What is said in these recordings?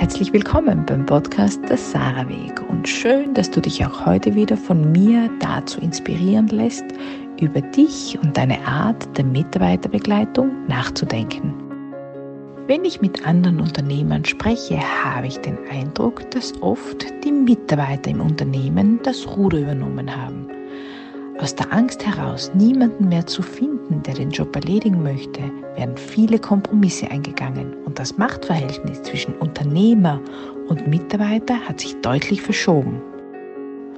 Herzlich willkommen beim Podcast der Sarah Weg und schön, dass du dich auch heute wieder von mir dazu inspirieren lässt, über dich und deine Art der Mitarbeiterbegleitung nachzudenken. Wenn ich mit anderen Unternehmern spreche, habe ich den Eindruck, dass oft die Mitarbeiter im Unternehmen das Ruder übernommen haben. Aus der Angst heraus, niemanden mehr zu finden, der den Job erledigen möchte, werden viele Kompromisse eingegangen und das Machtverhältnis zwischen Unternehmer und Mitarbeiter hat sich deutlich verschoben.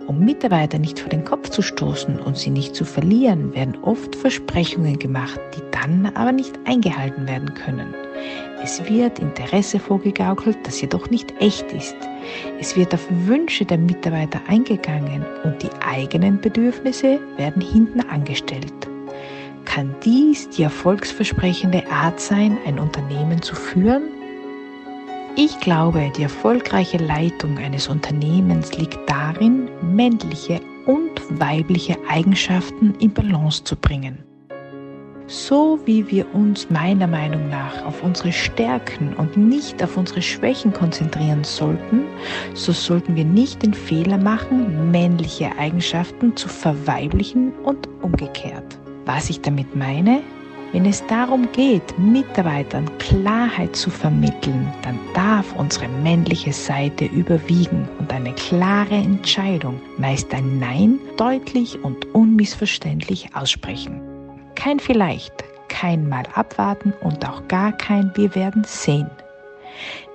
Um Mitarbeiter nicht vor den Kopf zu stoßen und sie nicht zu verlieren, werden oft Versprechungen gemacht, die dann aber nicht eingehalten werden können. Es wird Interesse vorgegaukelt, das jedoch nicht echt ist. Es wird auf Wünsche der Mitarbeiter eingegangen und die eigenen Bedürfnisse werden hinten angestellt. Kann dies die erfolgsversprechende Art sein, ein Unternehmen zu führen? Ich glaube, die erfolgreiche Leitung eines Unternehmens liegt darin, männliche und weibliche Eigenschaften in Balance zu bringen. So wie wir uns meiner Meinung nach auf unsere Stärken und nicht auf unsere Schwächen konzentrieren sollten, so sollten wir nicht den Fehler machen, männliche Eigenschaften zu verweiblichen und umgekehrt. Was ich damit meine? Wenn es darum geht, Mitarbeitern Klarheit zu vermitteln, dann darf unsere männliche Seite überwiegen und eine klare Entscheidung, meist ein Nein, deutlich und unmissverständlich aussprechen. Kein Vielleicht, kein Mal abwarten und auch gar kein Wir werden sehen.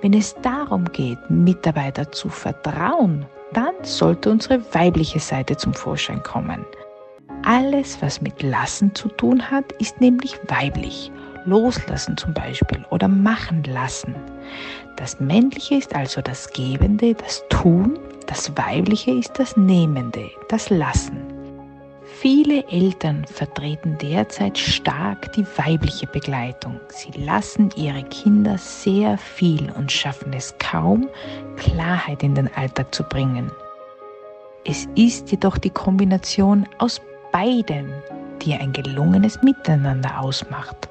Wenn es darum geht, Mitarbeiter zu vertrauen, dann sollte unsere weibliche Seite zum Vorschein kommen. Alles, was mit Lassen zu tun hat, ist nämlich weiblich. Loslassen zum Beispiel oder machen lassen. Das Männliche ist also das Gebende, das Tun, das Weibliche ist das Nehmende, das Lassen. Viele Eltern vertreten derzeit stark die weibliche Begleitung. Sie lassen ihre Kinder sehr viel und schaffen es kaum, Klarheit in den Alltag zu bringen. Es ist jedoch die Kombination aus beidem, die ein gelungenes Miteinander ausmacht.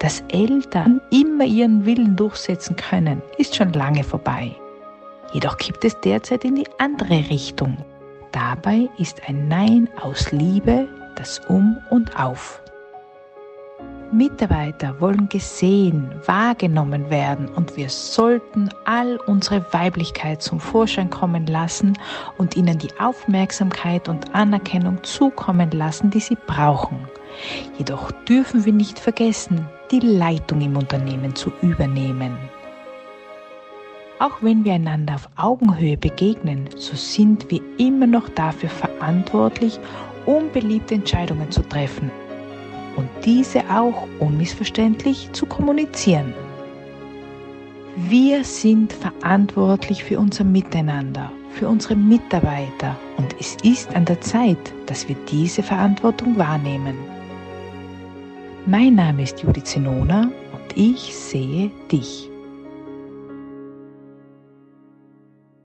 Dass Eltern immer ihren Willen durchsetzen können, ist schon lange vorbei. Jedoch gibt es derzeit in die andere Richtung. Dabei ist ein Nein aus Liebe das Um und Auf. Mitarbeiter wollen gesehen, wahrgenommen werden und wir sollten all unsere Weiblichkeit zum Vorschein kommen lassen und ihnen die Aufmerksamkeit und Anerkennung zukommen lassen, die sie brauchen. Jedoch dürfen wir nicht vergessen, die Leitung im Unternehmen zu übernehmen. Auch wenn wir einander auf Augenhöhe begegnen, so sind wir immer noch dafür verantwortlich, unbeliebte Entscheidungen zu treffen. Und diese auch unmissverständlich zu kommunizieren. Wir sind verantwortlich für unser Miteinander, für unsere Mitarbeiter und es ist an der Zeit, dass wir diese Verantwortung wahrnehmen. Mein Name ist Judith Zenona und ich sehe dich.